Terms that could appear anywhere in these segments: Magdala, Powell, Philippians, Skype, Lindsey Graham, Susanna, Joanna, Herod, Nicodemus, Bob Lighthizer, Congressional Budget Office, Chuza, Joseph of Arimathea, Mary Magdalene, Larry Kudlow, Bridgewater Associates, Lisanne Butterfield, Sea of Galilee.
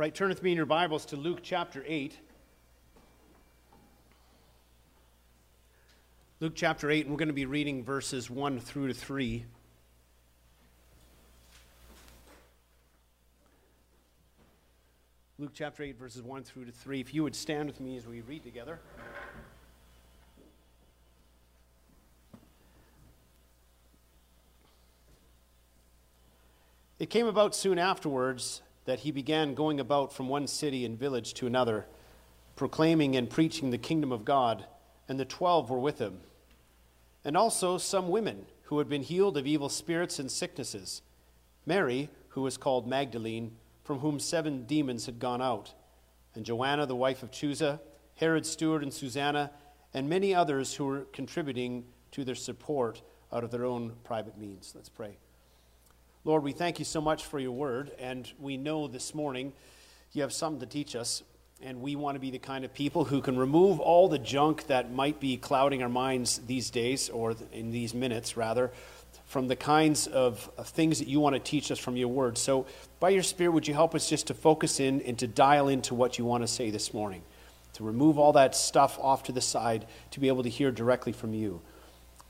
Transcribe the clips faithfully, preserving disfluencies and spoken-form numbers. All right, turn with me in your Bibles to Luke chapter eight. Luke chapter eight, and we're going to be reading verses one through to three. Luke chapter eight, verses one through to three. If you would stand with me as we read together. It came about soon afterwards that he began going about from one city and village to another, proclaiming and preaching the kingdom of God, and the twelve were with him. And also some women who had been healed of evil spirits and sicknesses, Mary, who was called Magdalene, from whom seven demons had gone out, and Joanna, the wife of Chuza, Herod's steward, and Susanna, and many others who were contributing to their support out of their own private means. Let's pray. Lord, we thank you so much for your word, and we know this morning you have something to teach us, and we want to be the kind of people who can remove all the junk that might be clouding our minds these days, or in these minutes, rather, from the kinds of things that you want to teach us from your word. So by your Spirit, would you help us just to focus in and to dial into what you want to say this morning, to remove all that stuff off to the side, to be able to hear directly from you.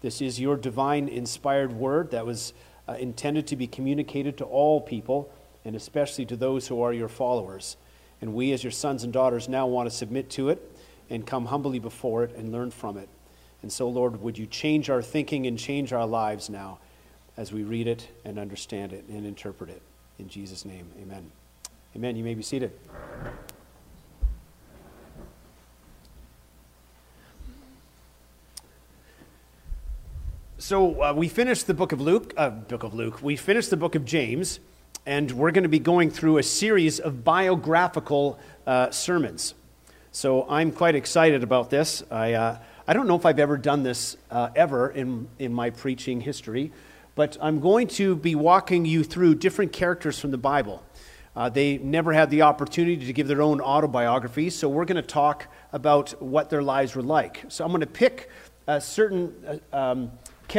This is your divine inspired word that was Uh, intended to be communicated to all people, and especially to those who are your followers. And we, as your sons and daughters, now want to submit to it and come humbly before it and learn from it. And so, Lord, would you change our thinking and change our lives now as we read it and understand it and interpret it. In Jesus' name, amen. Amen. You may be seated. So uh, we finished the book of Luke, uh, book of Luke, we finished the book of James, and we're going to be going through a series of biographical uh, sermons. So I'm quite excited about this. I uh, I don't know if I've ever done this uh, ever in, in my preaching history, but I'm going to be walking you through different characters from the Bible. Uh, they never had the opportunity to give their own autobiography, so we're going to talk about what their lives were like. So I'm going to pick a certain... Uh, um,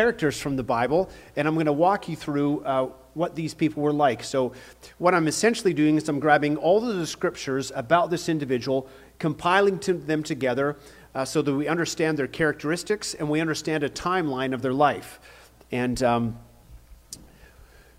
characters from the Bible, and I'm going to walk you through uh, what these people were like. So what I'm essentially doing is I'm grabbing all of the scriptures about this individual, compiling to them together uh, so that we understand their characteristics and we understand a timeline of their life. And um,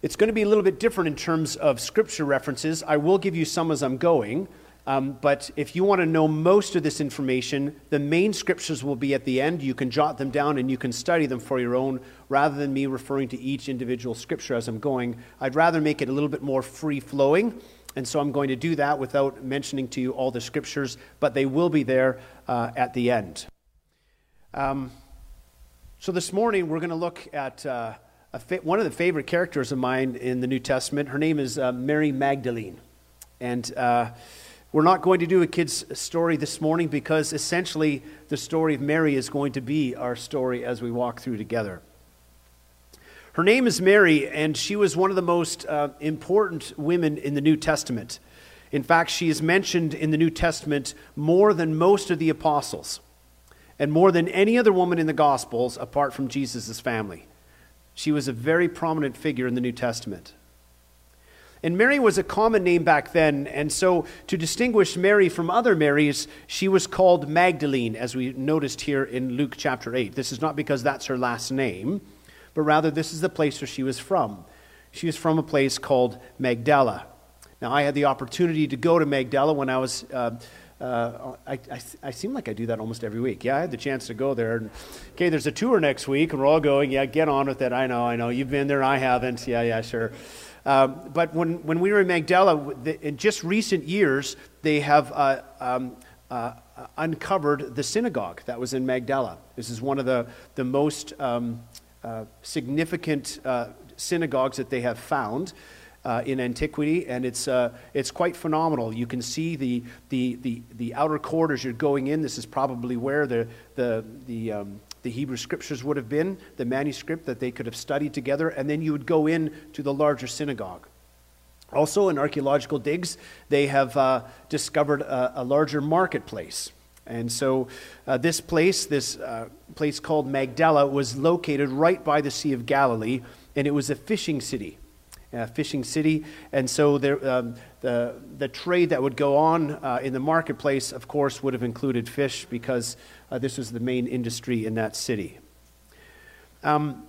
it's going to be a little bit different in terms of scripture references. I will give you some as I'm going, um, but if you want to know most of this information, the main scriptures will be at the end. You can jot them down and you can study them for your own, rather than me referring to each individual scripture as I'm going. I'd rather make it a little bit more free-flowing, and so I'm going to do that without mentioning to you all the scriptures, but they will be there uh, at the end. Um, so this morning we're going to look at uh, a fa- one of the favorite characters of mine in the New Testament. Her name is uh, Mary Magdalene, and... Uh, We're not going to do a kid's story this morning because essentially the story of Mary is going to be our story as we walk through together. Her name is Mary, and she was one of the most uh, important women in the New Testament. In fact, she is mentioned in the New Testament more than most of the apostles and more than any other woman in the Gospels apart from Jesus' family. She was a very prominent figure in the New Testament. And Mary was a common name back then, and so to distinguish Mary from other Marys, she was called Magdalene, as we noticed here in Luke chapter eight. This is not because that's her last name, but rather this is the place where she was from. She was from a place called Magdala. Now, I had the opportunity to go to Magdala when I was... Uh, Uh, I, I, I seem like I do that almost every week. Yeah, I had the chance to go there. And, okay, there's a tour next week, and we're all going, yeah, get on with it. I know, I know. You've been there, I haven't. Yeah, yeah, sure. Um, but when, when we were in Magdala, in just recent years, they have uh, um, uh, uncovered the synagogue that was in Magdala. This is one of the, the most um, uh, significant uh, synagogues that they have found. Uh, in antiquity, and it's uh, it's quite phenomenal. You can see the the the the outer court as you're going in. This is probably where the the the um, the Hebrew scriptures would have been, the manuscript that they could have studied together, and then you would go in to the larger synagogue. Also, in archaeological digs, they have uh, discovered a, a larger marketplace, and so uh, this place, this uh, place called Magdala, was located right by the Sea of Galilee, and it was a fishing city. Uh, fishing city, and so there, um, The, the trade that would go on uh, in the marketplace, of course, would have included fish because uh, this was the main industry in that city. Um,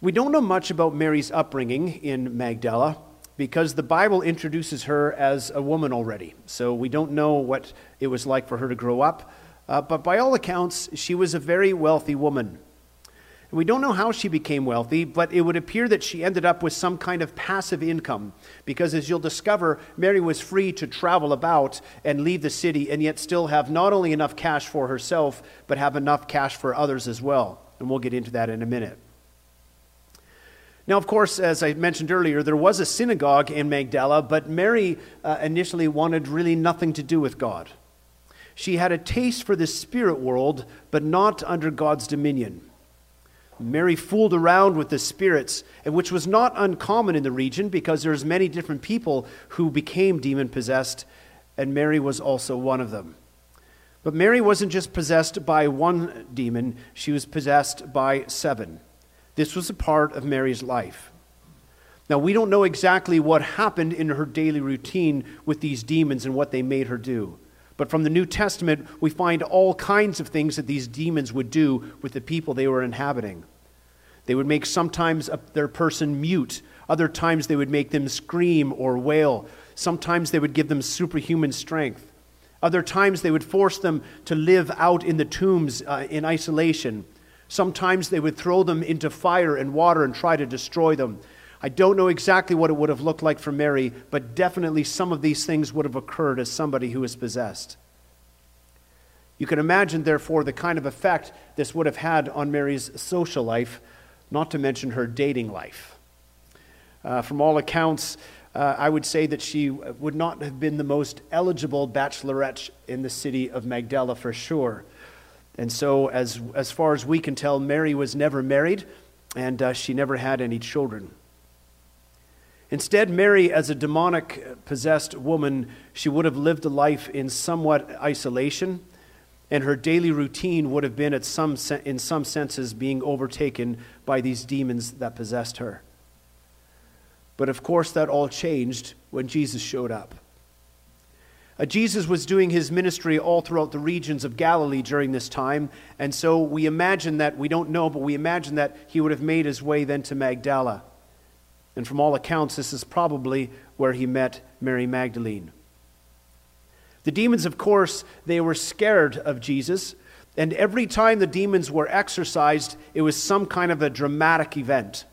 we don't know much about Mary's upbringing in Magdala because the Bible introduces her as a woman already. So we don't know what it was like for her to grow up. Uh, but by all accounts, she was a very wealthy woman. We don't know how she became wealthy, but it would appear that she ended up with some kind of passive income, because as you'll discover, Mary was free to travel about and leave the city and yet still have not only enough cash for herself, but have enough cash for others as well. And we'll get into that in a minute. Now, of course, as I mentioned earlier, there was a synagogue in Magdala, but Mary uh, initially wanted really nothing to do with God. She had a taste for the spirit world, but not under God's dominion. Mary fooled around with the spirits, and which was not uncommon in the region because there's many different people who became demon-possessed, and Mary was also one of them. But Mary wasn't just possessed by one demon, she was possessed by seven. This was a part of Mary's life. Now, we don't know exactly what happened in her daily routine with these demons and what they made her do. But from the New Testament, we find all kinds of things that these demons would do with the people they were inhabiting. They would make sometimes a, their person mute. Other times they would make them scream or wail. Sometimes they would give them superhuman strength. Other times they would force them to live out in the tombs uh, in isolation. Sometimes they would throw them into fire and water and try to destroy them. I don't know exactly what it would have looked like for Mary, but definitely some of these things would have occurred as somebody who was possessed. You can imagine, therefore, the kind of effect this would have had on Mary's social life, not to mention her dating life. Uh, from all accounts, uh, I would say that she would not have been the most eligible bachelorette in the city of Magdala for sure. And so, as, as far as we can tell, Mary was never married, and uh, she never had any children. Instead, Mary, as a demonic-possessed woman, she would have lived a life in somewhat isolation, and her daily routine would have been, at some se- in some senses, being overtaken by these demons that possessed her. But of course, that all changed when Jesus showed up. Uh, Jesus was doing his ministry all throughout the regions of Galilee during this time, and so we imagine that, we don't know, but we imagine that he would have made his way then to Magdala. And from all accounts, this is probably where he met Mary Magdalene. The demons, of course, they were scared of Jesus, and every time the demons were exorcised, it was some kind of a dramatic event.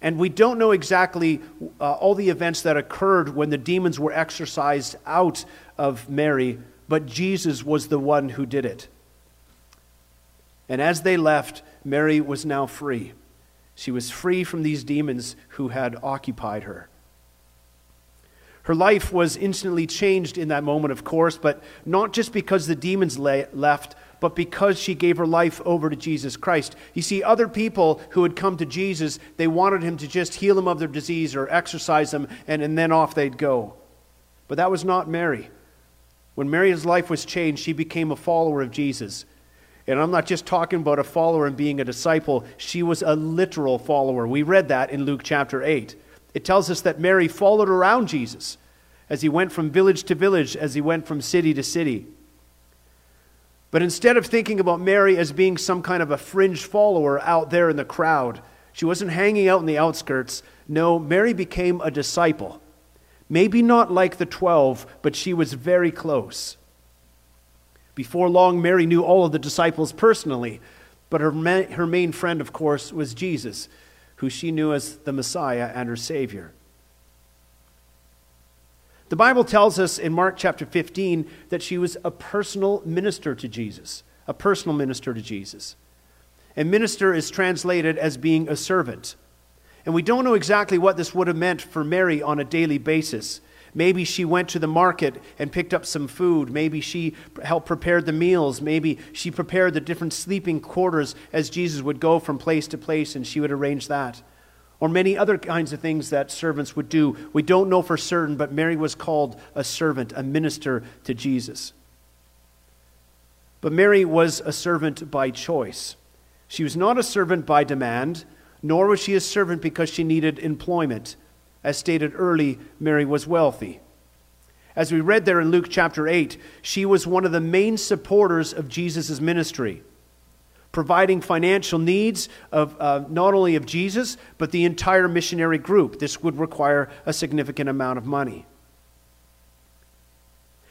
And we don't know exactly uh, all the events that occurred when the demons were exorcised out of Mary, but Jesus was the one who did it. And as they left, Mary was now free. She was free from these demons who had occupied her. Her life was instantly changed in that moment, of course, but not just because the demons left, but because she gave her life over to Jesus Christ. You see, other people who had come to Jesus, they wanted him to just heal them of their disease or exorcise them, and, and then off they'd go. But that was not Mary. When Mary's life was changed, she became a follower of Jesus. And I'm not just talking about a follower and being a disciple. She was a literal follower. We read that in Luke chapter eight. It tells us that Mary followed around Jesus as he went from village to village, as he went from city to city. But instead of thinking about Mary as being some kind of a fringe follower out there in the crowd, she wasn't hanging out in the outskirts. No, Mary became a disciple. Maybe not like the twelve, but she was very close. Before long, Mary knew all of the disciples personally, but her, ma- her main friend, of course, was Jesus, who she knew as the Messiah and her Savior. The Bible tells us in Mark chapter fifteen that she was a personal minister to Jesus, a personal minister to Jesus. And minister is translated as being a servant. And we don't know exactly what this would have meant for Mary on a daily basis. Maybe she went to the market and picked up some food. Maybe she helped prepare the meals. Maybe she prepared the different sleeping quarters as Jesus would go from place to place, and she would arrange that. Or many other kinds of things that servants would do. We don't know for certain, but Mary was called a servant, a minister to Jesus. But Mary was a servant by choice. She was not a servant by demand, nor was she a servant because she needed employment. As stated early, Mary was wealthy. As we read there in Luke chapter eight, she was one of the main supporters of Jesus' ministry, providing financial needs of uh, not only of Jesus, but the entire missionary group. This would require a significant amount of money.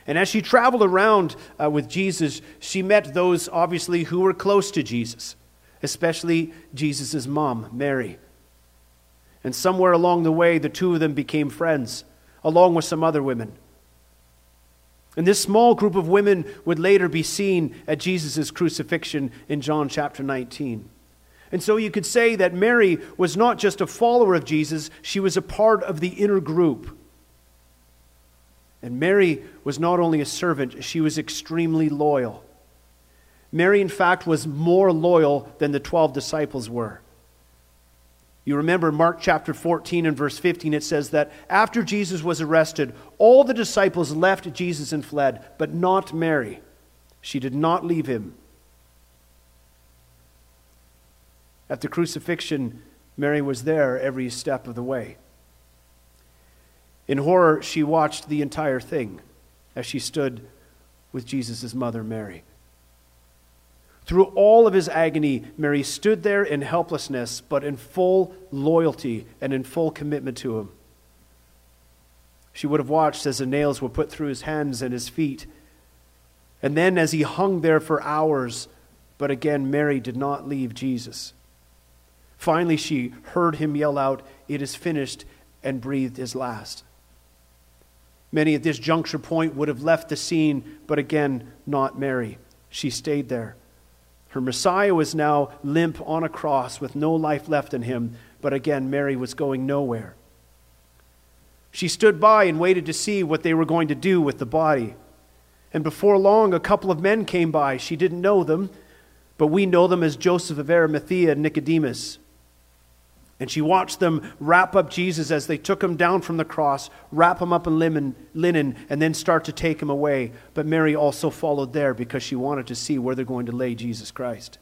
And as she traveled around uh, with Jesus, she met those, obviously, who were close to Jesus, especially Jesus' mom, Mary. And somewhere along the way, the two of them became friends, along with some other women. And this small group of women would later be seen at Jesus' crucifixion in John chapter nineteen. And so you could say that Mary was not just a follower of Jesus, she was a part of the inner group. And Mary was not only a servant, she was extremely loyal. Mary, in fact, was more loyal than the twelve disciples were. You remember Mark chapter fourteen and verse fifteen, it says that after Jesus was arrested, all the disciples left Jesus and fled, but not Mary. She did not leave him. At the crucifixion, Mary was there every step of the way. In horror, she watched the entire thing as she stood with Jesus' mother, Mary. Through all of his agony, Mary stood there in helplessness, but in full loyalty and in full commitment to him. She would have watched as the nails were put through his hands and his feet, and then as he hung there for hours, but again, Mary did not leave Jesus. Finally, she heard him yell out, "It is finished," and breathed his last. Many at this juncture point would have left the scene, but again, not Mary. She stayed there. Her Messiah was now limp on a cross with no life left in him, but again, Mary was going nowhere. She stood by and waited to see what they were going to do with the body. And before long, a couple of men came by. She didn't know them, but we know them as Joseph of Arimathea and Nicodemus. And she watched them wrap up Jesus as they took him down from the cross, wrap him up in linen, and then start to take him away. But Mary also followed there because she wanted to see where they're going to lay Jesus Christ.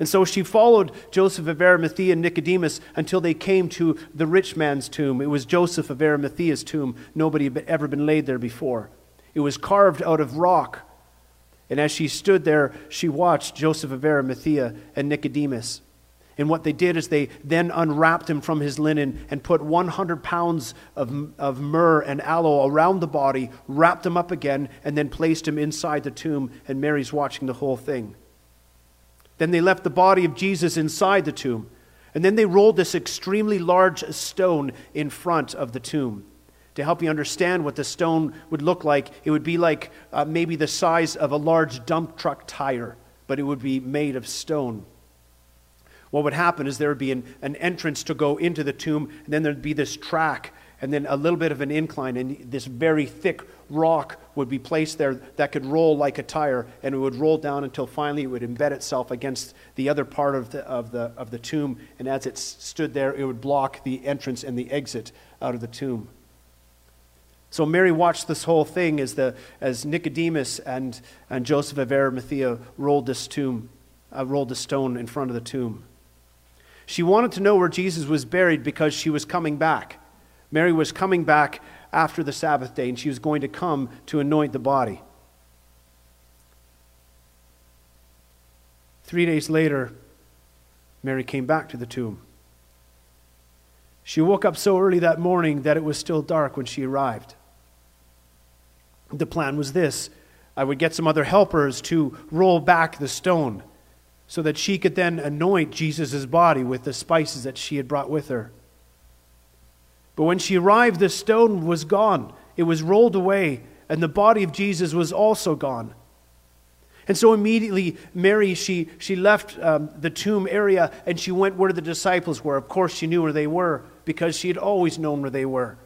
And so she followed Joseph of Arimathea and Nicodemus until they came to the rich man's tomb. It was Joseph of Arimathea's tomb. Nobody had ever been laid there before. It was carved out of rock. And as she stood there, she watched Joseph of Arimathea and Nicodemus. And what they did is they then unwrapped him from his linen and put one hundred pounds of, of myrrh and aloe around the body, wrapped him up again, and then placed him inside the tomb, and Mary's watching the whole thing. Then they left the body of Jesus inside the tomb, and then they rolled this extremely large stone in front of the tomb. To help you understand what the stone would look like, it would be like uh, maybe the size of a large dump truck tire, but it would be made of stone. What would happen is there would be an, an entrance to go into the tomb, and then there would be this track, and then a little bit of an incline, and this very thick rock would be placed there that could roll like a tire, and it would roll down until finally it would embed itself against the other part of the, of the, of the tomb, and as it stood there, it would block the entrance and the exit out of the tomb. So Mary watched this whole thing as, the, as Nicodemus and, and Joseph of Arimathea rolled this tomb, uh, rolled the stone in front of the tomb. She wanted to know where Jesus was buried because she was coming back. Mary was coming back after the Sabbath day, and she was going to come to anoint the body. Three days later, Mary came back to the tomb. She woke up so early that morning that it was still dark when she arrived. The plan was this: I would get some other helpers to roll back the stone, so that she could then anoint Jesus' body with the spices that she had brought with her. But when she arrived, the stone was gone. It was rolled away, and the body of Jesus was also gone. And so immediately, Mary, she, she left um, the tomb area, and she went where the disciples were. Of course, she knew where they were, because she had always known where they were.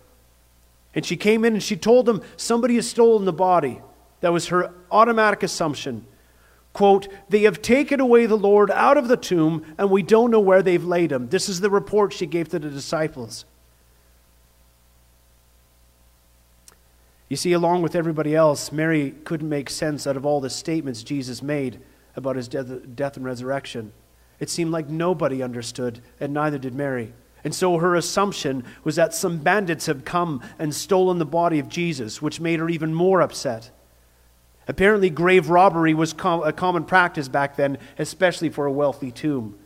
And she came in, and she told them, "Somebody has stolen the body." That was her automatic assumption. Quote, "They have taken away the Lord out of the tomb, and we don't know where they've laid him." This is the report she gave to the disciples. You see, along with everybody else, Mary couldn't make sense out of all the statements Jesus made about his death and resurrection. It seemed like nobody understood, and neither did Mary. And so her assumption was that some bandits have come and stolen the body of Jesus, which made her even more upset. Apparently, grave robbery was com- a common practice back then, especially for a wealthy tomb.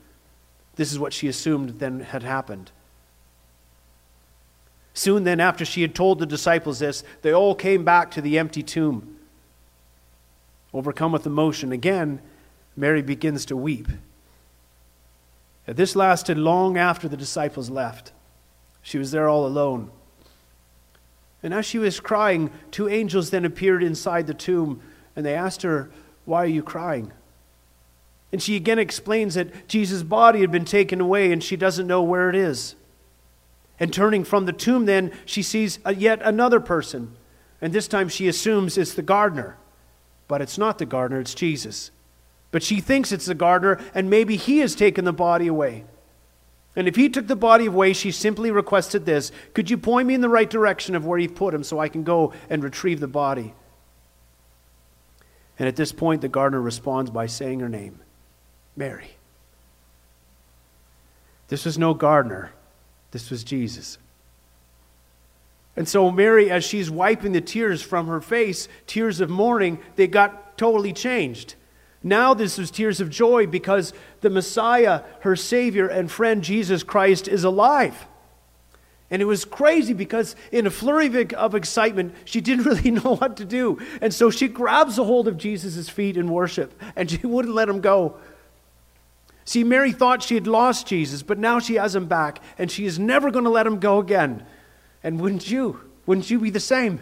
This is what she assumed then had happened. Soon then, after she had told the disciples this, they all came back to the empty tomb. Overcome with emotion, again, Mary begins to weep. This lasted long after the disciples left. She was there all alone. And as she was crying, two angels then appeared inside the tomb, and they asked her, "Why are you crying?" And she again explains that Jesus' body had been taken away, and she doesn't know where it is. And turning from the tomb then, she sees yet another person. And this time she assumes it's the gardener. But it's not the gardener, it's Jesus. But she thinks it's the gardener, and maybe he has taken the body away. And if he took the body away, she simply requested this: "Could you point me in the right direction of where you've put him so I can go and retrieve the body?" And at this point, the gardener responds by saying her name, Mary. This was no gardener. This was Jesus. And so Mary, as she's wiping the tears from her face, tears of mourning, they got totally changed. Now this was tears of joy because the Messiah, her Savior and friend, Jesus Christ, is alive. And it was crazy because in a flurry of excitement, she didn't really know what to do. And so she grabs a hold of Jesus' feet in worship, and she wouldn't let him go. See, Mary thought she had lost Jesus, but now she has him back, and she is never going to let him go again. And wouldn't you? Wouldn't you be the same?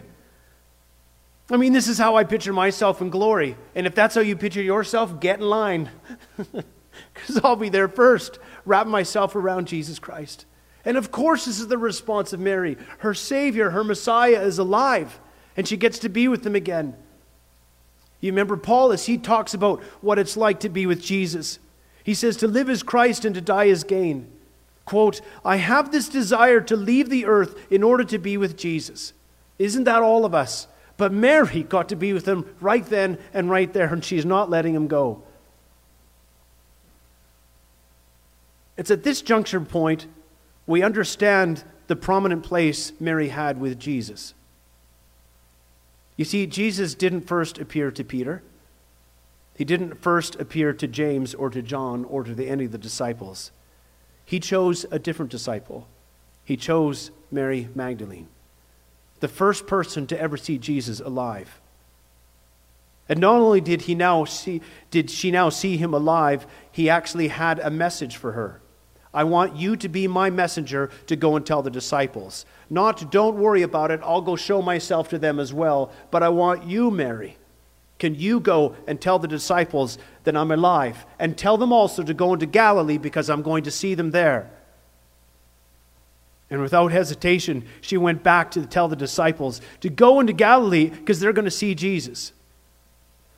I mean, this is how I picture myself in glory. And if that's how you picture yourself, get in line. Because I'll be there first, wrap myself around Jesus Christ. And of course, this is the response of Mary. Her Savior, her Messiah, is alive, and she gets to be with him again. You remember Paul, as he talks about what it's like to be with Jesus. He says, "To live is Christ and to die is gain." Quote, "I have this desire to leave the earth in order to be with Jesus." Isn't that all of us? But Mary got to be with him right then and right there, and she's not letting him go. It's at this juncture point we understand the prominent place Mary had with Jesus. You see, Jesus didn't first appear to Peter. He didn't first appear to James or to John or to the, any of the disciples. He chose a different disciple. He chose Mary Magdalene, the first person to ever see Jesus alive. And not only did he now see, did she now see him alive, he actually had a message for her. "I want you to be my messenger to go and tell the disciples. Not, don't worry about it, I'll go show myself to them as well, but I want you, Mary. Can you go and tell the disciples that I'm alive? And tell them also to go into Galilee because I'm going to see them there." And without hesitation, she went back to tell the disciples to go into Galilee because they're going to see Jesus.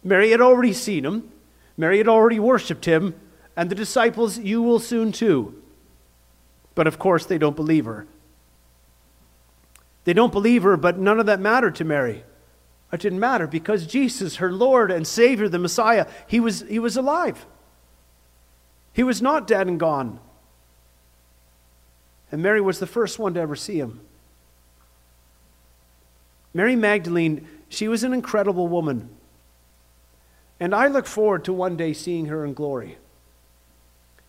Mary had already seen him. Mary had already worshipped him. And the disciples, you will soon too. But of course, they don't believe her. They don't believe her, but none of that mattered to Mary. It didn't matter because Jesus, her Lord and Savior, the Messiah, he was, he was alive. He was not dead and gone. And Mary was the first one to ever see him. Mary Magdalene, she was an incredible woman. And I look forward to one day seeing her in glory.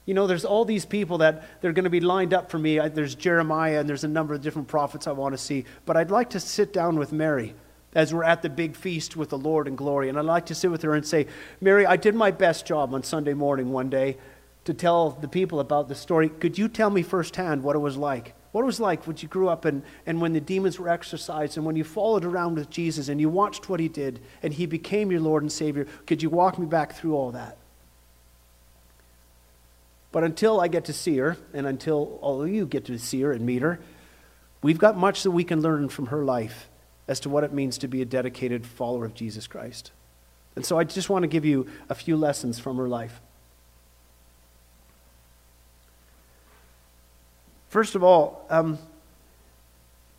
You know, there's all these people that they're going to be lined up for me. There's Jeremiah and there's a number of different prophets I want to see. But I'd like to sit down with Mary as we're at the big feast with the Lord in glory. And I'd like to sit with her and say, "Mary, I did my best job on Sunday morning one day to tell the people about the story. Could you tell me firsthand what it was like? What it was like when you grew up and, and when the demons were exorcised and when you followed around with Jesus and you watched what he did and he became your Lord and Savior. Could you walk me back through all that?" But until I get to see her and until all of you get to see her and meet her, we've got much that we can learn from her life as to what it means to be a dedicated follower of Jesus Christ. And so I just want to give you a few lessons from her life. First of all, um,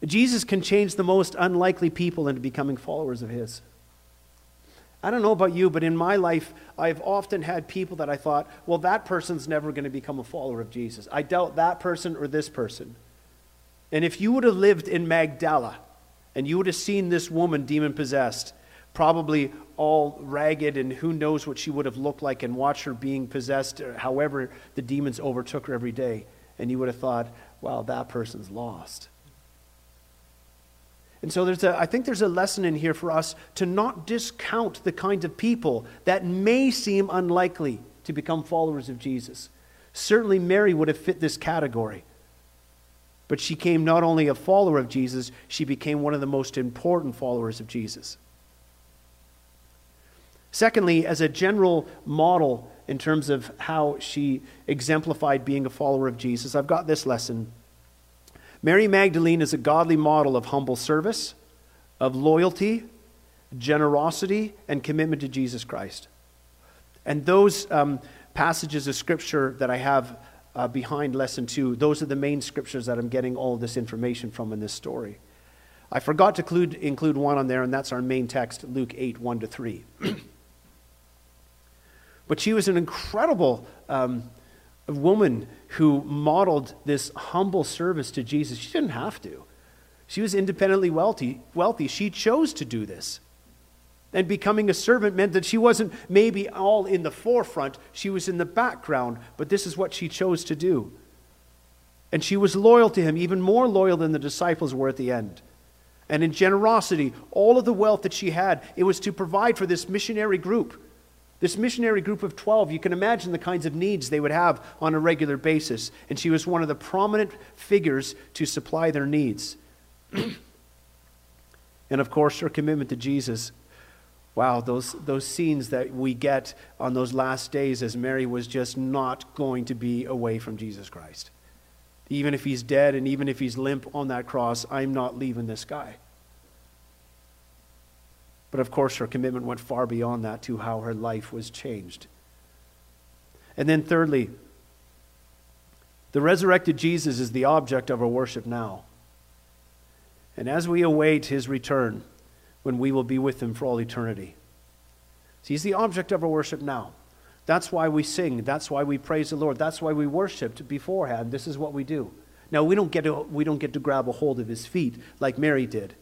Jesus can change the most unlikely people into becoming followers of his. I don't know about you, but in my life, I've often had people that I thought, well, that person's never going to become a follower of Jesus. I doubt that person or this person. And if you would have lived in Magdala and you would have seen this woman demon-possessed, probably all ragged and who knows what she would have looked like, and watched her being possessed, however the demons overtook her every day, and you would have thought, wow, that person's lost. And so there's a, I think there's a lesson in here for us to not discount the kind of people that may seem unlikely to become followers of Jesus. Certainly Mary would have fit this category. But she became not only a follower of Jesus, she became one of the most important followers of Jesus. Secondly, as a general model in terms of how she exemplified being a follower of Jesus, I've got this lesson. Mary Magdalene is a godly model of humble service, of loyalty, generosity, and commitment to Jesus Christ. And those um, passages of Scripture that I have uh, behind Lesson two, those are the main Scriptures that I'm getting all this information from in this story. I forgot to include, include one on there, and that's our main text, Luke eight, one to three. But she was an incredible um, woman who modeled this humble service to Jesus. She didn't have to. She was independently wealthy. wealthy. She chose to do this. And becoming a servant meant that she wasn't maybe all in the forefront. She was in the background, but this is what she chose to do. And she was loyal to him, even more loyal than the disciples were at the end. And in generosity, all of the wealth that she had, it was to provide for this missionary group. This missionary group of twelve, you can imagine the kinds of needs they would have on a regular basis. And she was one of the prominent figures to supply their needs. And of course, her commitment to Jesus. Wow, those, those scenes that we get on those last days as Mary was just not going to be away from Jesus Christ. Even if he's dead and even if he's limp on that cross, I'm not leaving this guy. But of course, her commitment went far beyond that to how her life was changed. And then thirdly, the resurrected Jesus is the object of our worship now. And as we await his return, when we will be with him for all eternity. So he's the object of our worship now. That's why we sing. That's why we praise the Lord. That's why we worshiped beforehand. This is what we do. Now, we don't get to, we don't get to grab a hold of his feet like Mary did.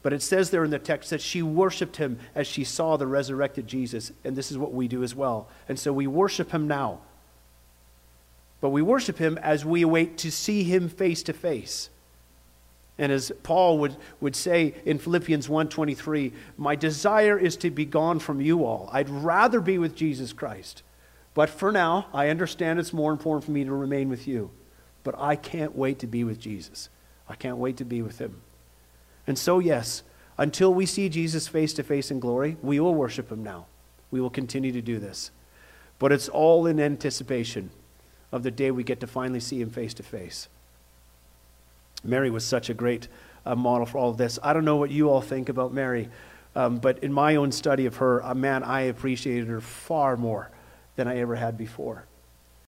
But it says there in the text that she worshipped him as she saw the resurrected Jesus. And this is what we do as well. And so we worship him now. But we worship him as we await to see him face to face. And as Paul would, would say in Philippians one twenty-three, my desire is to be gone from you all. I'd rather be with Jesus Christ. But for now, I understand it's more important for me to remain with you. But I can't wait to be with Jesus. I can't wait to be with him. And so, yes, until we see Jesus face to face in glory, we will worship him now. We will continue to do this. But it's all in anticipation of the day we get to finally see him face to face. Mary was such a great uh, model for all of this. I don't know what you all think about Mary, um, but in my own study of her, uh, man, I appreciated her far more than I ever had before.